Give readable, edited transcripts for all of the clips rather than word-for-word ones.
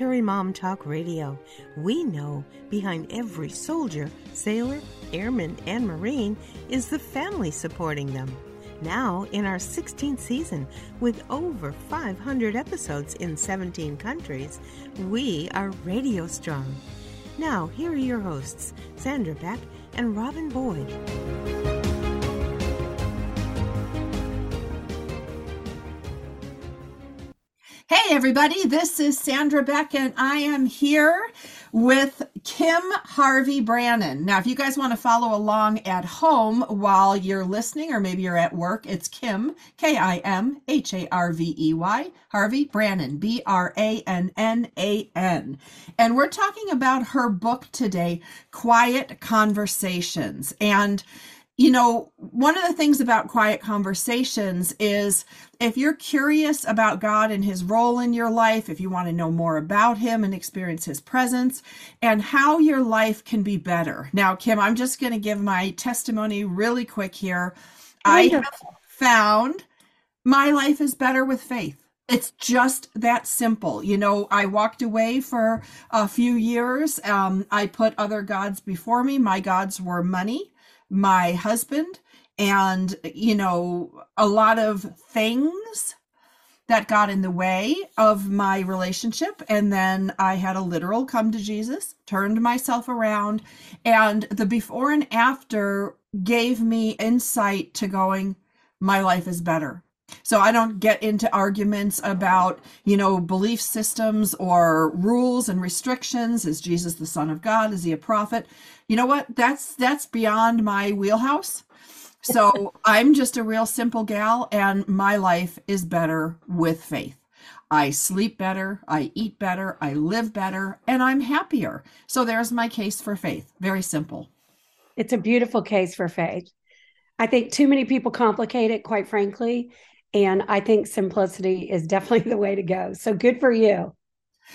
Military Mom Talk Radio. We know behind every soldier, sailor, airman, and Marine is the family supporting them. Now in our 16th season, with over 500 episodes in 17 countries, we are radio strong. Now, here are your hosts, Sandra Beck and Robin Boyd. Hey, everybody, this is Sandra Beck, and I am here with Kim Harvey Brannan. Now, if you guys want to follow along at home while you're listening, or maybe you're at work, it's Kim, K-I-M-H-A-R-V-E-Y, Harvey Brannan, B-R-A-N-N-A-N. And we're talking about her book today, Quiet Conversations. And you know, one of the things about Quiet Conversations is if you're curious about God and his role in your life, if you want to know more about him and experience his presence and how your life can be better. Now, Kim, I'm just going to give my testimony really quick here. Wonderful. I have found my life is better with faith. It's just that simple. You know, I walked away for a few years. I put other gods before me. My gods were money, my husband, and, you know, a lot of things that got in the way of my relationship. And then I had a literal come to Jesus, turned myself around, and the before and after gave me insight to going, my life is better. So I don't get into arguments about, you know, belief systems or rules and restrictions. Is Jesus the Son of God? Is he a prophet? You know what? That's beyond my wheelhouse. So I'm just a real simple gal, and my life is better with faith. I sleep better, I eat better, I live better, and I'm happier. So there's my case for faith. Very simple. It's a beautiful case for faith. I think too many people complicate it, quite frankly. And I think simplicity is definitely the way to go. So good for you.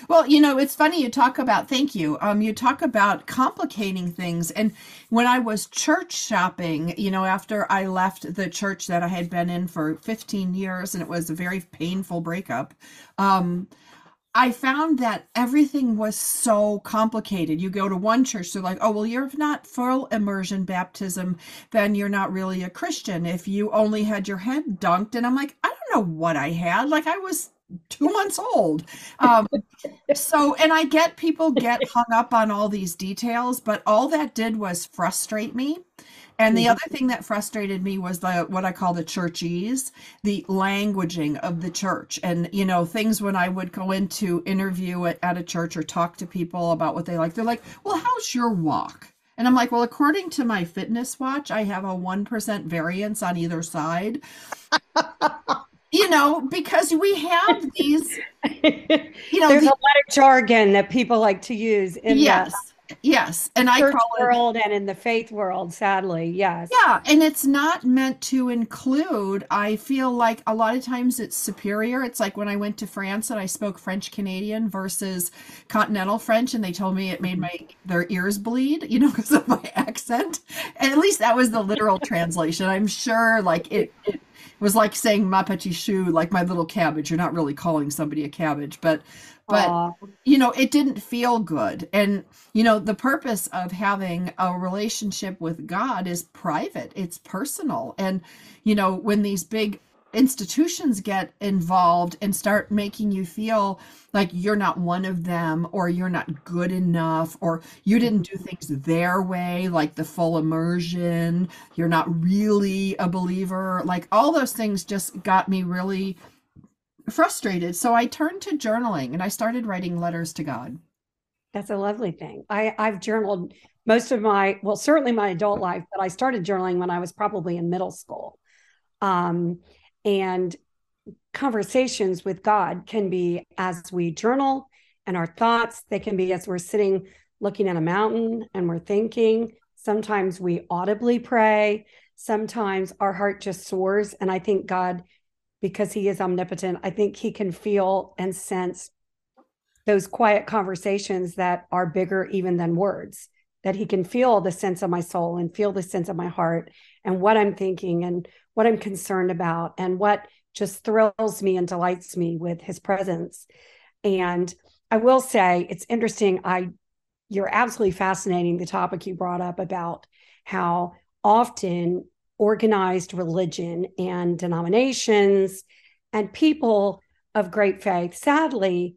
Well, you know, it's funny you talk about, thank you. You talk about complicating things. And when I was church shopping, you know, after I left the church that I had been in for 15 years, and it was a very painful breakup, I found that everything was so complicated. You go to one church, they're like, oh, well, you're not full immersion baptism, then you're not really a Christian if you only had your head dunked. And I'm like, I don't know what I had. Like, I was 2 months old. And I get people get hung up on all these details, but all that did was frustrate me. And the other thing that frustrated me was the what I call the churchese, the languaging of the church. And, you know, things when I would go into interview at a church or talk to people about what they like, they're like, well, how's your walk? And I'm like, well, according to my fitness watch, I have a 1% variance on either side. You know, because we have these, you know, there's a lot of jargon that people like to use in Yes. And I call it world and in the faith world, sadly. Yes. Yeah. And it's not meant to include. I feel like a lot of times it's superior. It's like when I went to France and I spoke French Canadian versus continental French, and they told me it made their ears bleed, you know, because of my accent. And at least that was the literal translation. I'm sure like it was like saying ma petit chou, like my little cabbage. You're not really calling somebody a cabbage, but you know, it didn't feel good. And, you know, the purpose of having a relationship with God is private, it's personal. And, you know, when these big institutions get involved and start making you feel like you're not one of them, or you're not good enough, or you didn't do things their way, like the full immersion, you're not really a believer, like all those things just got me really frustrated. So I turned to journaling and I started writing letters to God. That's a lovely thing. I've journaled most of certainly my adult life, but I started journaling when I was probably in middle school. And conversations with God can be as we journal, and our thoughts, they can be as we're sitting looking at a mountain and we're thinking. Sometimes we audibly pray. Sometimes our heart just soars. And I think God, because he is omnipotent, I think he can feel and sense those quiet conversations that are bigger even than words, that he can feel the sense of my soul and feel the sense of my heart and what I'm thinking and what I'm concerned about and what just thrills me and delights me with his presence. And I will say it's interesting. You're absolutely fascinating, the topic you brought up about how often organized religion and denominations and people of great faith, sadly,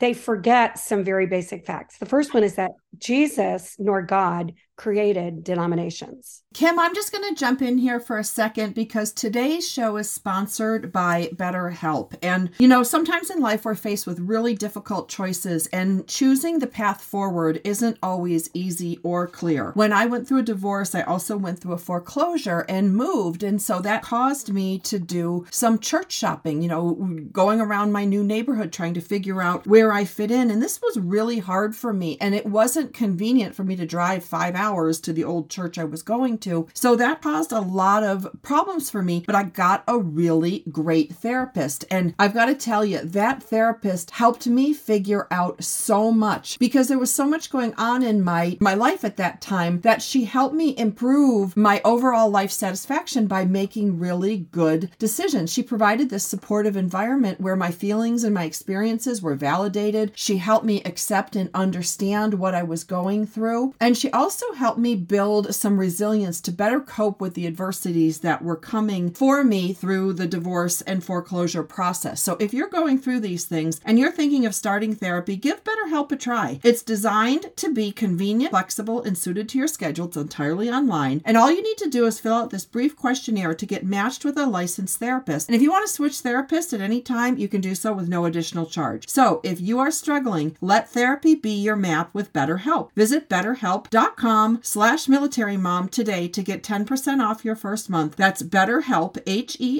they forget some very basic facts. The first one is that Jesus nor God created denominations. Kim, I'm just going to jump in here for a second because today's show is sponsored by BetterHelp. And, you know, sometimes in life we're faced with really difficult choices and choosing the path forward isn't always easy or clear. When I went through a divorce, I also went through a foreclosure and moved. And so that caused me to do some church shopping, you know, going around my new neighborhood, trying to figure out where I fit in. And this was really hard for me. And it wasn't convenient for me to drive 5 hours to the old church I was going to. So that caused a lot of problems for me, but I got a really great therapist. And I've got to tell you, that therapist helped me figure out so much because there was so much going on in my life at that time that she helped me improve my overall life satisfaction by making really good decisions. She provided this supportive environment where my feelings and my experiences were validated. She helped me accept and understand what I was going through. And she also helped me build some resilience to better cope with the adversities that were coming for me through the divorce and foreclosure process. So if you're going through these things and you're thinking of starting therapy, give BetterHelp a try. It's designed to be convenient, flexible, and suited to your schedule. It's entirely online. And all you need to do is fill out this brief questionnaire to get matched with a licensed therapist. And if you want to switch therapists at any time, you can do so with no additional charge. So if you are struggling, let therapy be your map with BetterHelp. Visit BetterHelp.com/military mom today to get 10% off your first month. That's BetterHelp,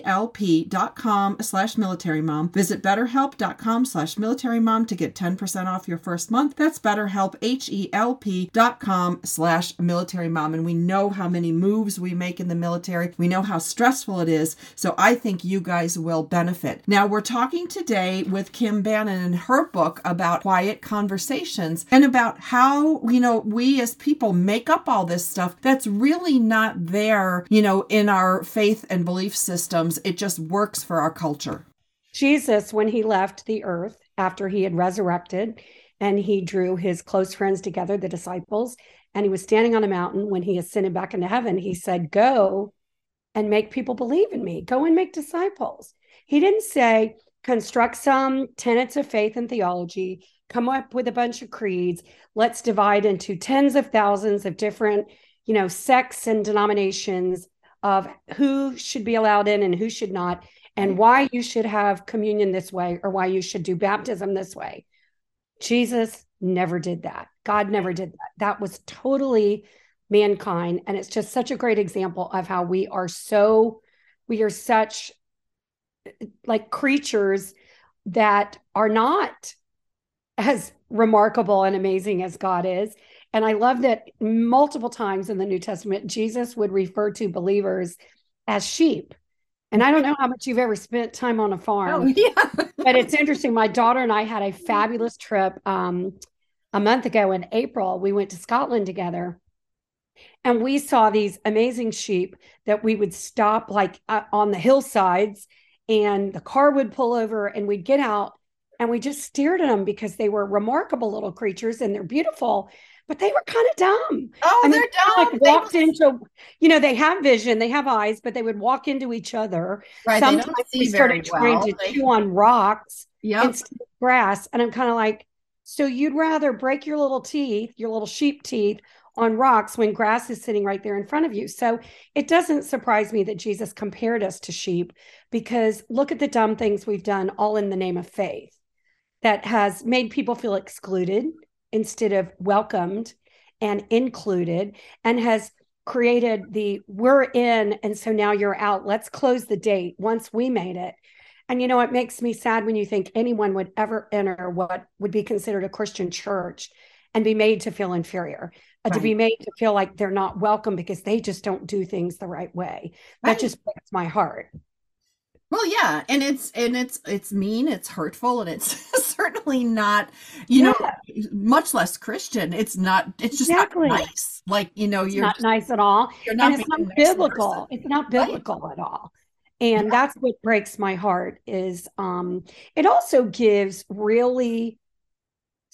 HELP.com/military mom. Visit BetterHelp.com/military mom to get 10% off your first month. That's BetterHelp, HELP.com/military mom. And we know how many moves we make in the military. We know how stressful it is. So I think you guys will benefit. Now we're talking today with Kim Brannan and her book about Quiet Conversations and about how, you know, we as people make up all this stuff that's really not there, you know, in our faith and belief systems. It just works for our culture. Jesus, when he left the earth after he had resurrected and he drew his close friends together, the disciples, and he was standing on a mountain when he ascended back into heaven, he said, go and make people believe in me. Go and make disciples. He didn't say, construct some tenets of faith and theology, come up with a bunch of creeds, let's divide into tens of thousands of different, you know, sects and denominations of who should be allowed in and who should not, and why you should have communion this way or why you should do baptism this way. Jesus never did that. God never did that. That was totally mankind. And it's just such a great example of how we are such like creatures that are not as remarkable and amazing as God is. And I love that multiple times in the New Testament, Jesus would refer to believers as sheep. And I don't know how much you've ever spent time on a farm, but it's interesting. My daughter and I had a fabulous trip a month ago in April. We went to Scotland together. And we saw these amazing sheep that we would stop like on the hillsides and the car would pull over and we'd get out and we just stared at them because they were remarkable little creatures and they're beautiful, but they were kind of dumb. Oh, they're dumb. Like walked into, you know, they have vision, they have eyes, but they would walk into each other. Right, sometimes we started trying to chew on rocks instead of grass. And I'm kind of like, so you'd rather break your little teeth, your little sheep teeth, on rocks when grass is sitting right there in front of you. So it doesn't surprise me that Jesus compared us to sheep because look at the dumb things we've done all in the name of faith that has made people feel excluded instead of welcomed and included and has created the we're in and so now you're out. Let's close the date once we made it. And you know, it makes me sad when you think anyone would ever enter what would be considered a Christian church and be made to feel inferior. Right. To be made to feel like they're not welcome because they just don't do things the right way. That just breaks my heart. Well, yeah. And it's mean, it's hurtful, and it's certainly not, you know, much less Christian. It's not, it's just not nice. Like, you know, it's not nice at all. And it's not biblical. It's not biblical at all. And that's what breaks my heart is, it also gives really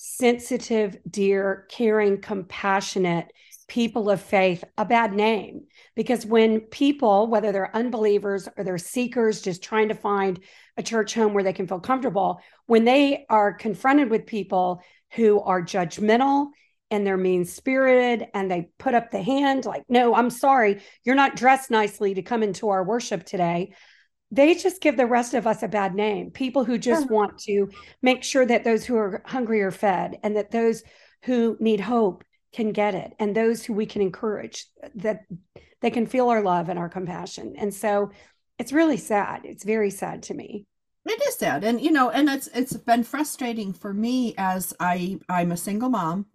sensitive, dear, caring, compassionate people of faith a bad name. Because when people, whether they're unbelievers or they're seekers just trying to find a church home where they can feel comfortable, when they are confronted with people who are judgmental and they're mean-spirited and they put up the hand like, no, I'm sorry, you're not dressed nicely to come into our worship today. They just give the rest of us a bad name. People who just want to make sure that those who are hungry are fed and that those who need hope can get it. And those who we can encourage, that they can feel our love and our compassion. And so it's really sad. It's very sad to me. It is sad. And, you know, and it's been frustrating for me as I'm a single mom.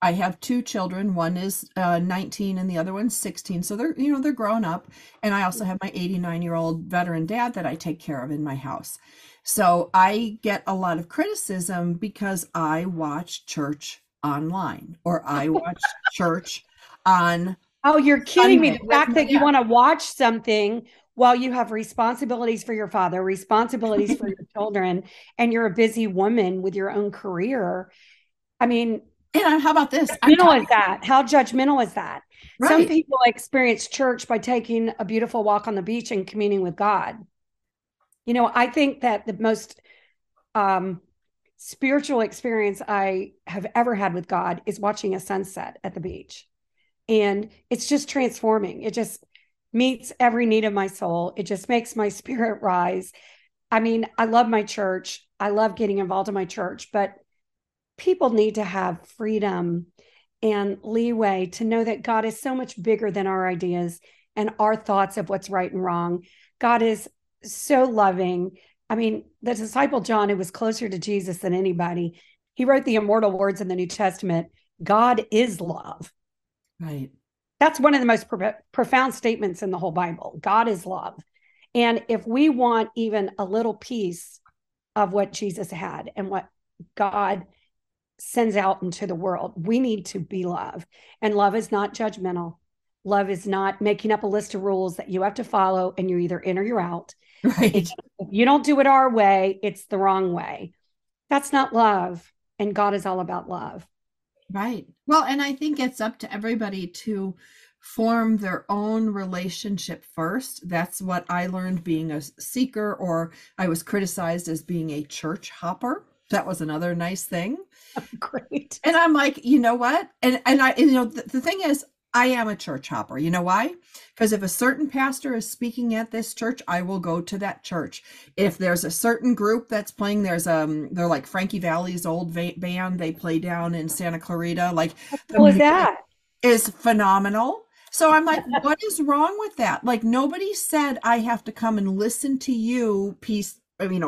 I have two children. One is 19 and the other one's 16. So they're, you know, they're grown up. And I also have my 89-year-old veteran dad that I take care of in my house. So I get a lot of criticism because I watch church online, or I watch church on. Oh, you're kidding Sunday. Me. The fact that you want to watch something while you have responsibilities for your father, responsibilities for your children, and you're a busy woman with your own career. I mean, and how about this? How judgmental is that? Right. Some people experience church by taking a beautiful walk on the beach and communing with God. You know, I think that the most spiritual experience I have ever had with God is watching a sunset at the beach. And it's just transforming. It just meets every need of my soul. It just makes my spirit rise. I mean, I love my church. I love getting involved in my church, but people need to have freedom and leeway to know that God is so much bigger than our ideas and our thoughts of what's right and wrong. God is so loving. I mean, the disciple John, who was closer to Jesus than anybody, he wrote the immortal words in the New Testament, God is love. Right. That's one of the most profound statements in the whole Bible. God is love. And if we want even a little piece of what Jesus had and what God sends out into the world, we need to be love. And love is not judgmental. Love is not making up a list of rules that you have to follow and you're either in or you're out. Right. If you don't do it our way, it's the wrong way. That's not love. And God is all about love. Right. Well, and I think it's up to everybody to form their own relationship first. That's what I learned being a seeker, or I was criticized as being a church hopper. That was another nice thing. Oh, great. And I'm like, you know what? The thing is, I am a church hopper. You know why? Because if a certain pastor is speaking at this church, I will go to that church. If there's a certain group that's playing, they're like Frankie Valli's old band. They play down in Santa Clarita. Like, what was that? Is phenomenal. So I'm like, what is wrong with that? Like, nobody said I have to come and listen to you,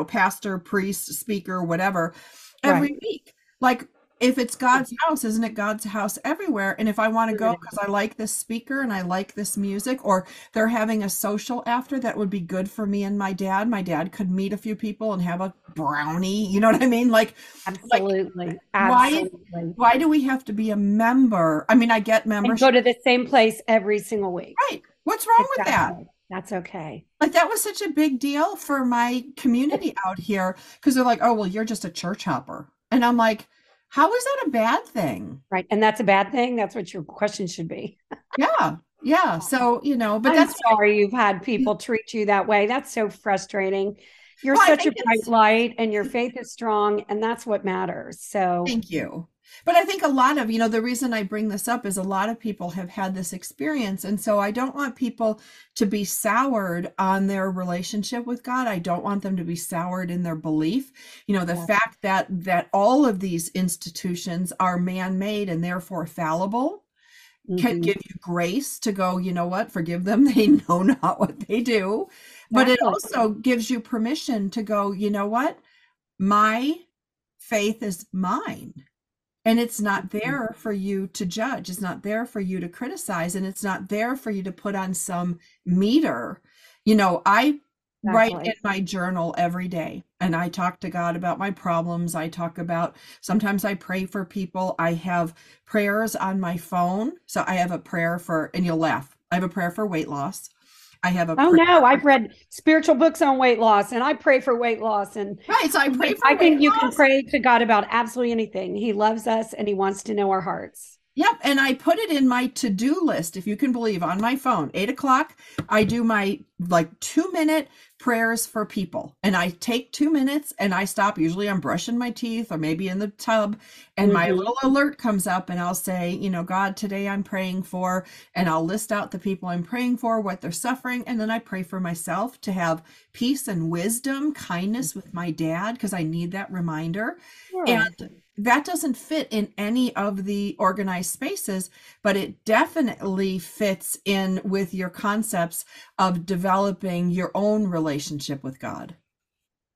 pastor, priest, speaker, whatever, every week. Like, if it's God's house, isn't it God's house everywhere? And if I want to go because I like this speaker and I like this music, or they're having a social after that would be good for me and my dad could meet a few people and have a brownie. You know what I mean? Like, absolutely. Why do we have to be a member? I mean, I get membership. And go to the same place every single week. Right. What's wrong with that? That's okay. Like, that was such a big deal for my community out here, because they're like, oh, well, you're just a church hopper. And I'm like, how is that a bad thing? Right. And that's a bad thing. That's what your question should be. Yeah. Yeah. So, you know, but that's sorry you've had people treat you that way. That's so frustrating. You're such a bright light and your faith is strong, and that's what matters. So thank you. But I think a lot of, you know, the reason I bring this up is a lot of people have had this experience. And so I don't want people to be soured on their relationship with God. I don't want them to be soured in their belief. You know, the fact that all of these institutions are man-made and therefore fallible can give you grace to go, you know what, forgive them. They know not what they do. But it also gives you permission to go, you know what, my faith is mine. And it's not there for you to judge. It's not there for you to criticize. And it's not there for you to put on some meter. You know, I write in my journal every day, and I talk to God about my problems. I talk about, sometimes I pray for people. I have prayers on my phone. So I have a prayer for weight loss. I have a I've read spiritual books on weight loss, and I pray for weight loss. And right, so I pray for weight loss. You can pray to God about absolutely anything. He loves us and he wants to know our hearts. Yep. And I put it in my to-do list, if you can believe, on my phone. 8 o'clock, I do my 2-minute prayers for people. And I take 2 minutes and I stop. Usually I'm brushing my teeth or maybe in the tub, and mm-hmm. my little alert comes up and I'll say, you know, God, today I'm praying for, and I'll list out the people I'm praying for, what they're suffering. And then I pray for myself to have peace and wisdom, kindness with my dad, because I need that reminder. Sure. And that doesn't fit in any of the organized spaces, but it definitely fits in with your concepts of developing your own relationship with God.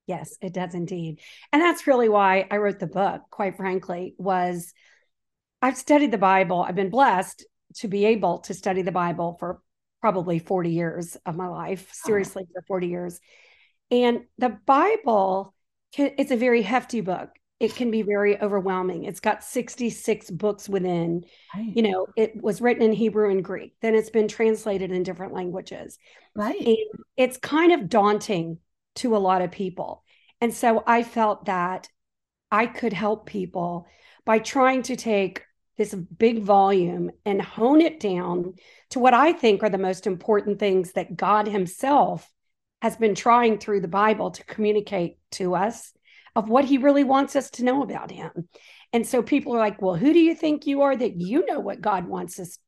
Yes, it does indeed. And that's really why I wrote the book, quite frankly, was I've studied the Bible. I've been blessed to be able to study the Bible for probably 40 years of my life, seriously, for 40 years. And the Bible, it's a very hefty book. It can be very overwhelming. It's got 66 books within, right. You know, it was written in Hebrew and Greek, then it's been translated in different languages. Right. And it's kind of daunting to a lot of people. And so I felt that I could help people by trying to take this big volume and hone it down to what I think are the most important things that God himself has been trying through the Bible to communicate to us, of what he really wants us to know about him. And so people are like, well, who do you think you are that you know what God wants us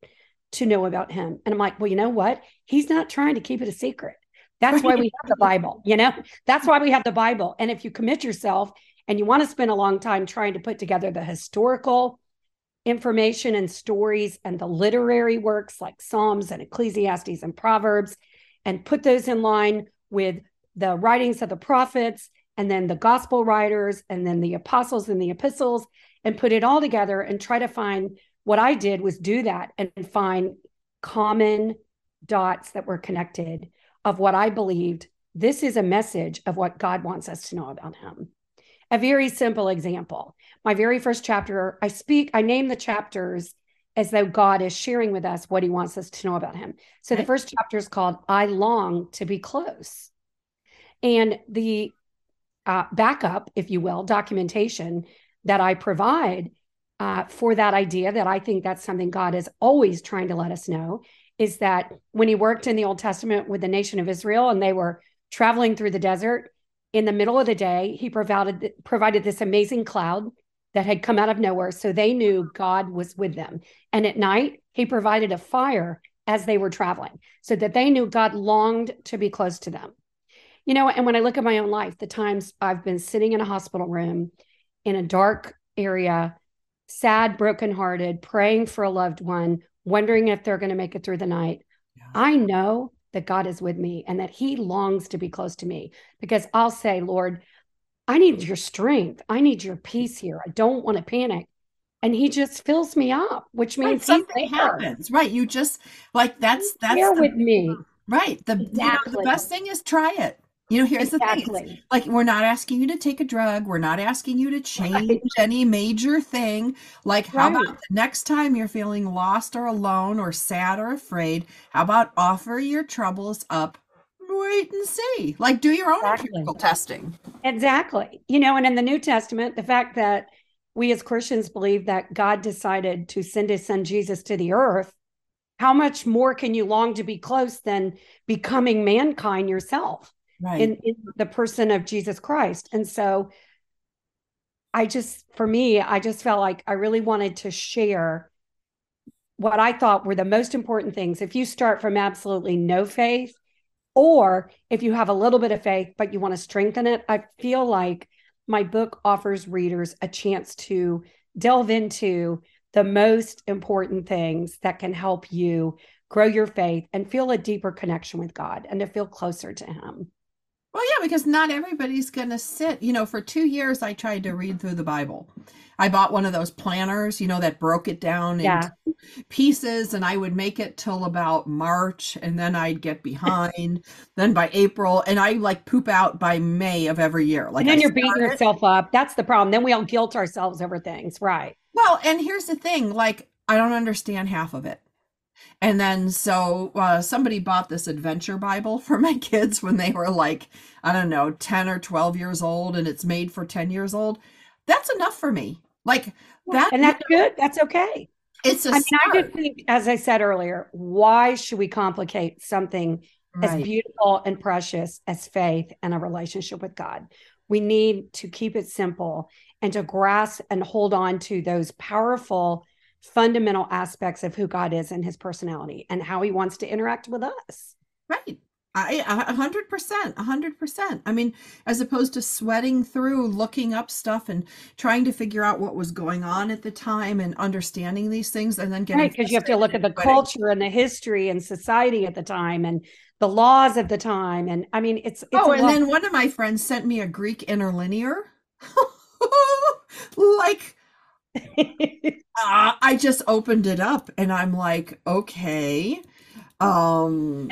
to know about him? And I'm like, well, you know what? He's not trying to keep it a secret. That's why we have the Bible, you know? That's why we have the Bible. And if you commit yourself and you want to spend a long time trying to put together the historical information and stories and the literary works like Psalms and Ecclesiastes and Proverbs, and put those in line with the writings of the prophets, and then the gospel writers, and then the apostles and the epistles, and put it all together and try to find, what I did was do that and find common dots that were connected of what I believed. This is a message of what God wants us to know about him. A very simple example. My very first chapter, I name the chapters as though God is sharing with us what he wants us to know about him. So the first chapter is called, I Long to Be Close. And the backup, if you will, documentation that I provide for that idea, that I think that's something God is always trying to let us know, is that when he worked in the Old Testament with the nation of Israel and they were traveling through the desert, in the middle of the day, he provided this amazing cloud that had come out of nowhere. So they knew God was with them. And at night, he provided a fire as they were traveling so that they knew God longed to be close to them. You know, and when I look at my own life, the times I've been sitting in a hospital room in a dark area, sad, brokenhearted, praying for a loved one, wondering if they're going to make it through the night. Yeah. I know that God is with me and that he longs to be close to me, because I'll say, Lord, I need your strength. I need your peace here. I don't want to panic. And he just fills me up, which means something happens. Right. You just like, that's here with me. Right. Exactly. You know, the best thing is try it. You know, here's the thing. It's like, we're not asking you to take a drug. We're not asking you to change any major thing. Like, how about the next time you're feeling lost or alone or sad or afraid, how about offer your troubles up, wait and see? Like, do your own empirical testing. Exactly. You know, and in the New Testament, the fact that we as Christians believe that God decided to send his son Jesus to the earth, how much more can you long to be close than becoming mankind yourself? Right. In the person of Jesus Christ. And so I just felt like I really wanted to share what I thought were the most important things. If you start from absolutely no faith, or if you have a little bit of faith, but you want to strengthen it, I feel like my book offers readers a chance to delve into the most important things that can help you grow your faith and feel a deeper connection with God and to feel closer to him. Well, yeah, because not everybody's going to sit, you know, for 2 years, I tried to read through the Bible. I bought one of those planners, you know, that broke it down into pieces, and I would make it till about March, and then I'd get behind, then by April, and I like poop out by May of every year. Like, and then you're beating yourself up. That's the problem. Then we all guilt ourselves over things. Right. Well, and here's the thing, like, I don't understand half of it. And then so somebody bought this adventure Bible for my kids when they were like, I don't know, 10 or 12 years old, and it's made for 10 years old. That's enough for me. Like that. And that's good. That's okay. It's a start. I just think, as I said earlier, why should we complicate something as beautiful and precious as faith and a relationship with God? We need to keep it simple and to grasp and hold on to those powerful fundamental aspects of who God is and his personality and how he wants to interact with us. Right. 100%. I mean, as opposed to sweating through looking up stuff and trying to figure out what was going on at the time and understanding these things and then getting right, because you have to look at the culture and the history and society at the time and the laws of the time. And I mean, it's then one of my friends sent me a Greek interlinear. Like, I just opened it up and I'm like, okay. Have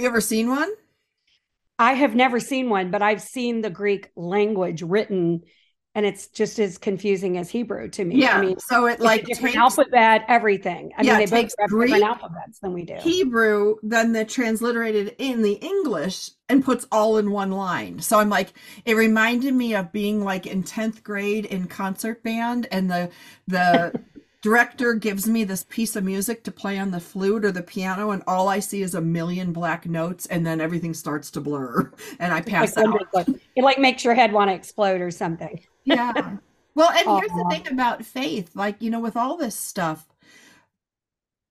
you ever seen one? I have never seen one, but I've seen the Greek language written, and it's just as confusing as Hebrew to me. Yeah, I mean, so it like different alphabet, everything. I mean, they both have different alphabets than we do. Hebrew, then they're transliterated in the English and puts all in one line. So I'm like, it reminded me of being like in 10th grade in concert band, and the director gives me this piece of music to play on the flute or the piano, and all I see is a million black notes, and then everything starts to blur, and I pass out. It like makes your head want to explode or something. Yeah. Well, and here's the thing about faith. Like, you know, with all this stuff,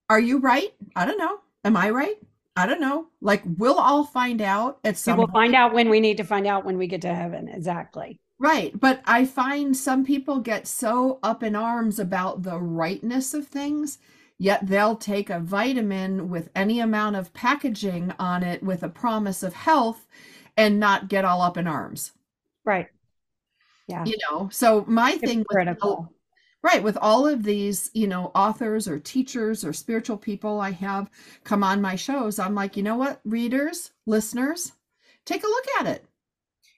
are you right? I don't know. Am I right? I don't know. Like, we'll all find out at some point. We'll find out when we need to find out when we get to heaven. Exactly. Right. But I find some people get so up in arms about the rightness of things, yet they'll take a vitamin with any amount of packaging on it with a promise of health and not get all up in arms. Right. Yeah. You know, so my thing with all of these, you know, authors or teachers or spiritual people I have come on my shows, I'm like, you know what, readers, listeners, take a look at it.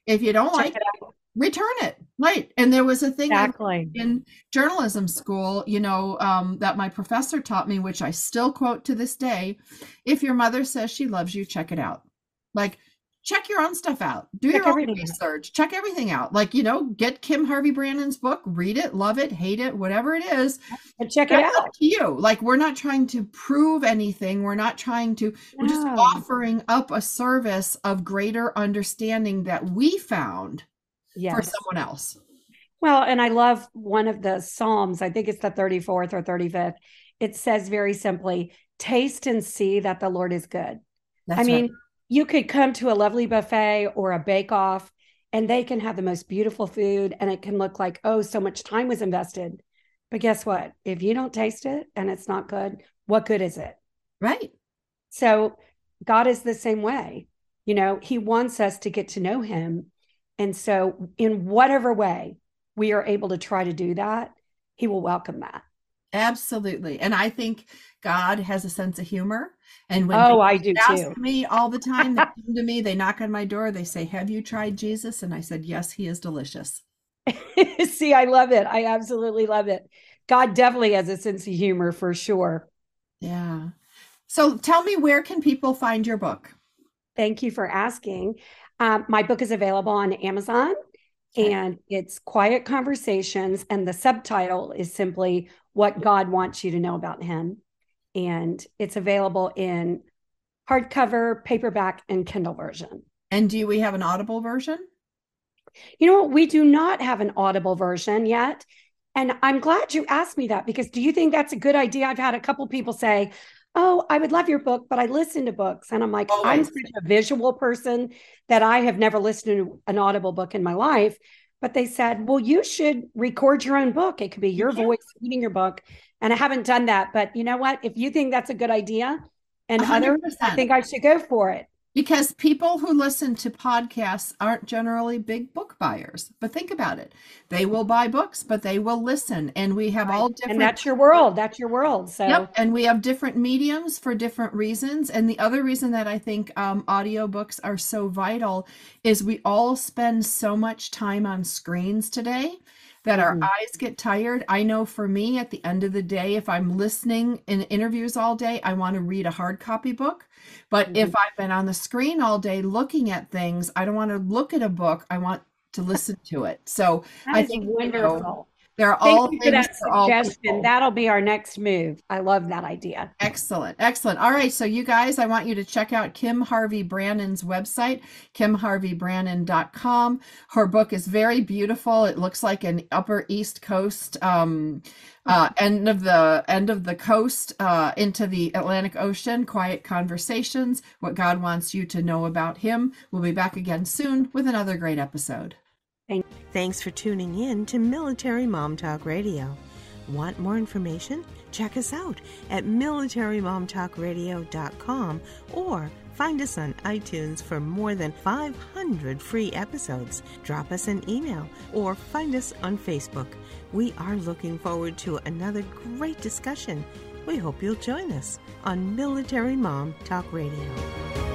If you don't like it, return it. Right. And there was a thing in journalism school, you know, that my professor taught me, which I still quote to this day. If your mother says she loves you, check it out. Like, check your own stuff out. Do your own research. Check everything out. Like, you know, get Kim Harvey Brannan's book, read it, love it, hate it, whatever it is. And check it out. Up to you. Like, we're not trying to prove anything. We're not trying to, we're just offering up a service of greater understanding that we found for someone else. Well, and I love one of the Psalms. I think it's the 34th or 35th. It says very simply, taste and see that the Lord is good. That's right. You could come to a lovely buffet or a bake-off, and they can have the most beautiful food, and it can look like, oh, so much time was invested. But guess what? If you don't taste it and it's not good, what good is it? Right. So God is the same way. You know, he wants us to get to know him. And so in whatever way we are able to try to do that, he will welcome that. Absolutely. And I think God has a sense of humor. And when people ask me all the time, they come to me, they knock on my door, they say, have you tried Jesus? And I said, yes, he is delicious. See, I love it. I absolutely love it. God definitely has a sense of humor for sure. Yeah. So tell me, where can people find your book? Thank you for asking. My book is available on Amazon. And it's Quiet Conversations. And the subtitle is simply What God Wants You to Know About Him. And it's available in hardcover, paperback, and Kindle version. And do we have an Audible version? You know what? We do not have an Audible version yet. And I'm glad you asked me that, because do you think that's a good idea? I've had a couple people say, oh, I would love your book, but I listen to books. And I'm like, I'm such a visual person that I have never listened to an Audible book in my life. But they said, well, you should record your own book. It could be your voice reading your book. And I haven't done that. But you know what? If you think that's a good idea and 100%. Others, I think I should go for it. Because people who listen to podcasts aren't generally big book buyers. But think about it. They will buy books, but they will listen. And we have all different. And that's your world. That's your world. So and we have different mediums for different reasons. And the other reason that I think audiobooks are so vital is we all spend so much time on screens today that our eyes get tired. I know for me, at the end of the day, if I'm listening in interviews all day, I want to read a hard copy book. But if I've been on the screen all day looking at things, I don't want to look at a book. I want to listen to it. So that I think wonderful. You know, they're all things for suggestion. That'll be our next move. I love that idea. Excellent. Excellent. All right. So you guys, I want you to check out Kim Harvey Brannan's website, kimharveybrannan.com. Her book is very beautiful. It looks like an Upper East Coast end of the coast into the Atlantic Ocean, Quiet Conversations, What God Wants You to Know About Him. We'll be back again soon with another great episode. Thanks for tuning in to Military Mom Talk Radio. Want more information? Check us out at militarymomtalkradio.com or find us on iTunes for more than 500 free episodes. Drop us an email or find us on Facebook. We are looking forward to another great discussion. We hope you'll join us on Military Mom Talk Radio.